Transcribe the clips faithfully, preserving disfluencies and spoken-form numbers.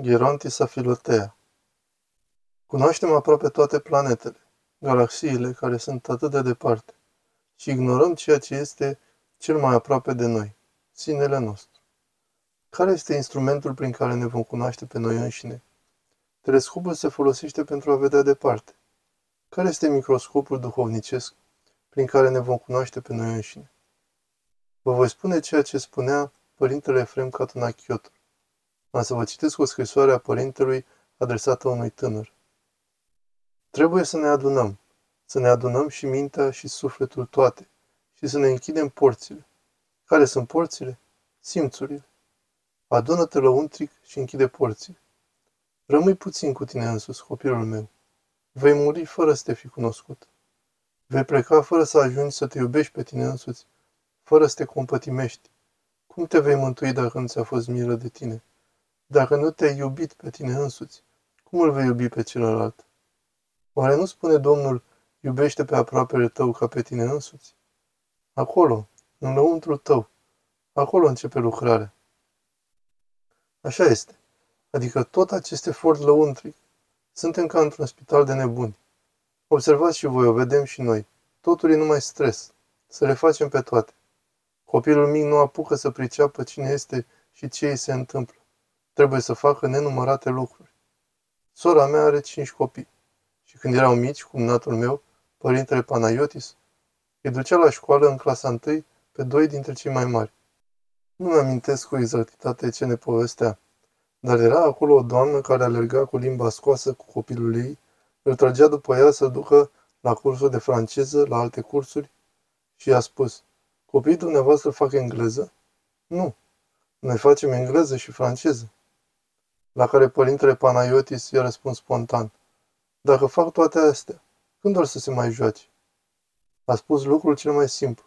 Gerontisa filotea. Cunoaștem aproape toate planetele, galaxiile care sunt atât de departe, și ignorăm ceea ce este cel mai aproape de noi, sinele nostru. Care este instrumentul prin care ne vom cunoaște pe noi înșine? Telescopul se folosește pentru a vedea departe. Care este microscopul duhovnicesc prin care ne vom cunoaște pe noi înșine? Vă voi spune ceea ce spunea Părintele Efrem Katunachiotul. Am să vă citesc o scrisoare a părintelui adresată unui tânăr. Trebuie să ne adunăm, să ne adunăm și mintea și sufletul toate și să ne închidem porțile. Care sunt porțile? Simțurile. Adună-te lăuntric și închide porțile. Rămâi puțin cu tine însuți, copilul meu. Vei muri fără să te fi cunoscut. Vei pleca fără să ajungi să te iubești pe tine însuți, fără să te compătimești. Cum te vei mântui dacă nu ți-a fost milă de tine? Dacă nu te-ai iubit pe tine însuți, cum îl vei iubi pe celălalt? Oare nu spune Domnul, iubește pe aproapele tău ca pe tine însuți? Acolo, în lăuntrul tău, acolo începe lucrarea. Așa este. Adică tot acest efort lăuntric. Suntem ca într-un spital de nebuni. Observați și voi, o vedem și noi. Totul e numai stres. Să le facem pe toate. Copilul mic nu apucă să priceapă cine este și ce îi se întâmplă. Trebuie să facă nenumărate lucruri. Sora mea are cinci copii. Și când erau mici, cumnatul meu, părintele Panayotis, îi ducea la școală în clasa întâi pe doi dintre cei mai mari. Nu-mi amintesc cu exactitate ce ne povestea, dar era acolo o doamnă care alerga cu limba scoasă cu copilul ei, îl trăgea după ea să ducă la cursul de franceză, la alte cursuri, și i-a spus, copiii dumneavoastră fac engleză? Nu, noi facem engleză și franceză. La care părintele Panayotis i-a răspuns spontan, dacă fac toate astea, când or să se mai joace? A spus lucrul cel mai simplu.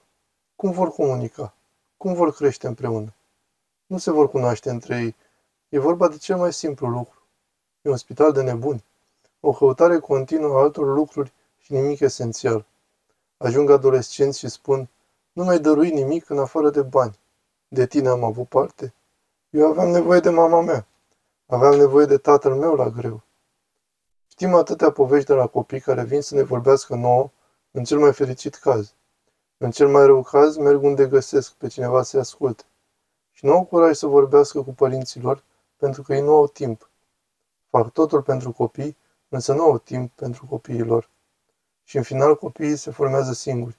Cum vor comunica? Cum vor crește împreună? Nu se vor cunoaște între ei. E vorba de cel mai simplu lucru. E un spital de nebuni. O căutare continuă a altor lucruri și nimic esențial. Ajung adolescenți și spun, nu mi-ai dăruit nimic în afară de bani. De tine am avut parte. Eu aveam nevoie de mama mea. Aveam nevoie de tatăl meu la greu. Știm atâtea povești de la copii care vin să ne vorbească nouă, în cel mai fericit caz. În cel mai rău caz, merg unde găsesc pe cineva să-i asculte. Și nu au curaj să vorbească cu părinților, pentru că ei nu au timp. Fac totul pentru copii, însă nu au timp pentru copiilor. Și în final copiii se formează singuri.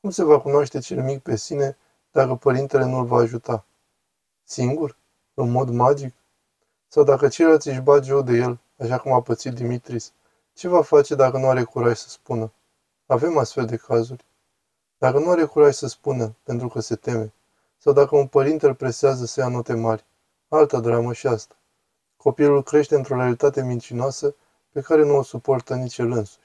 Cum se va cunoaște cel mic pe sine dacă părintele nu îl va ajuta? Singur? În mod magic? Sau dacă ceilalți își bat joc de el, așa cum a pățit Dimitris, ce va face dacă nu are curaj să spună? Avem astfel de cazuri. Dacă nu are curaj să spună, pentru că se teme, sau dacă un părinte îl presează să ia note mari, altă dramă și asta. Copilul crește într-o realitate mincinoasă pe care nu o suportă nici el însuși.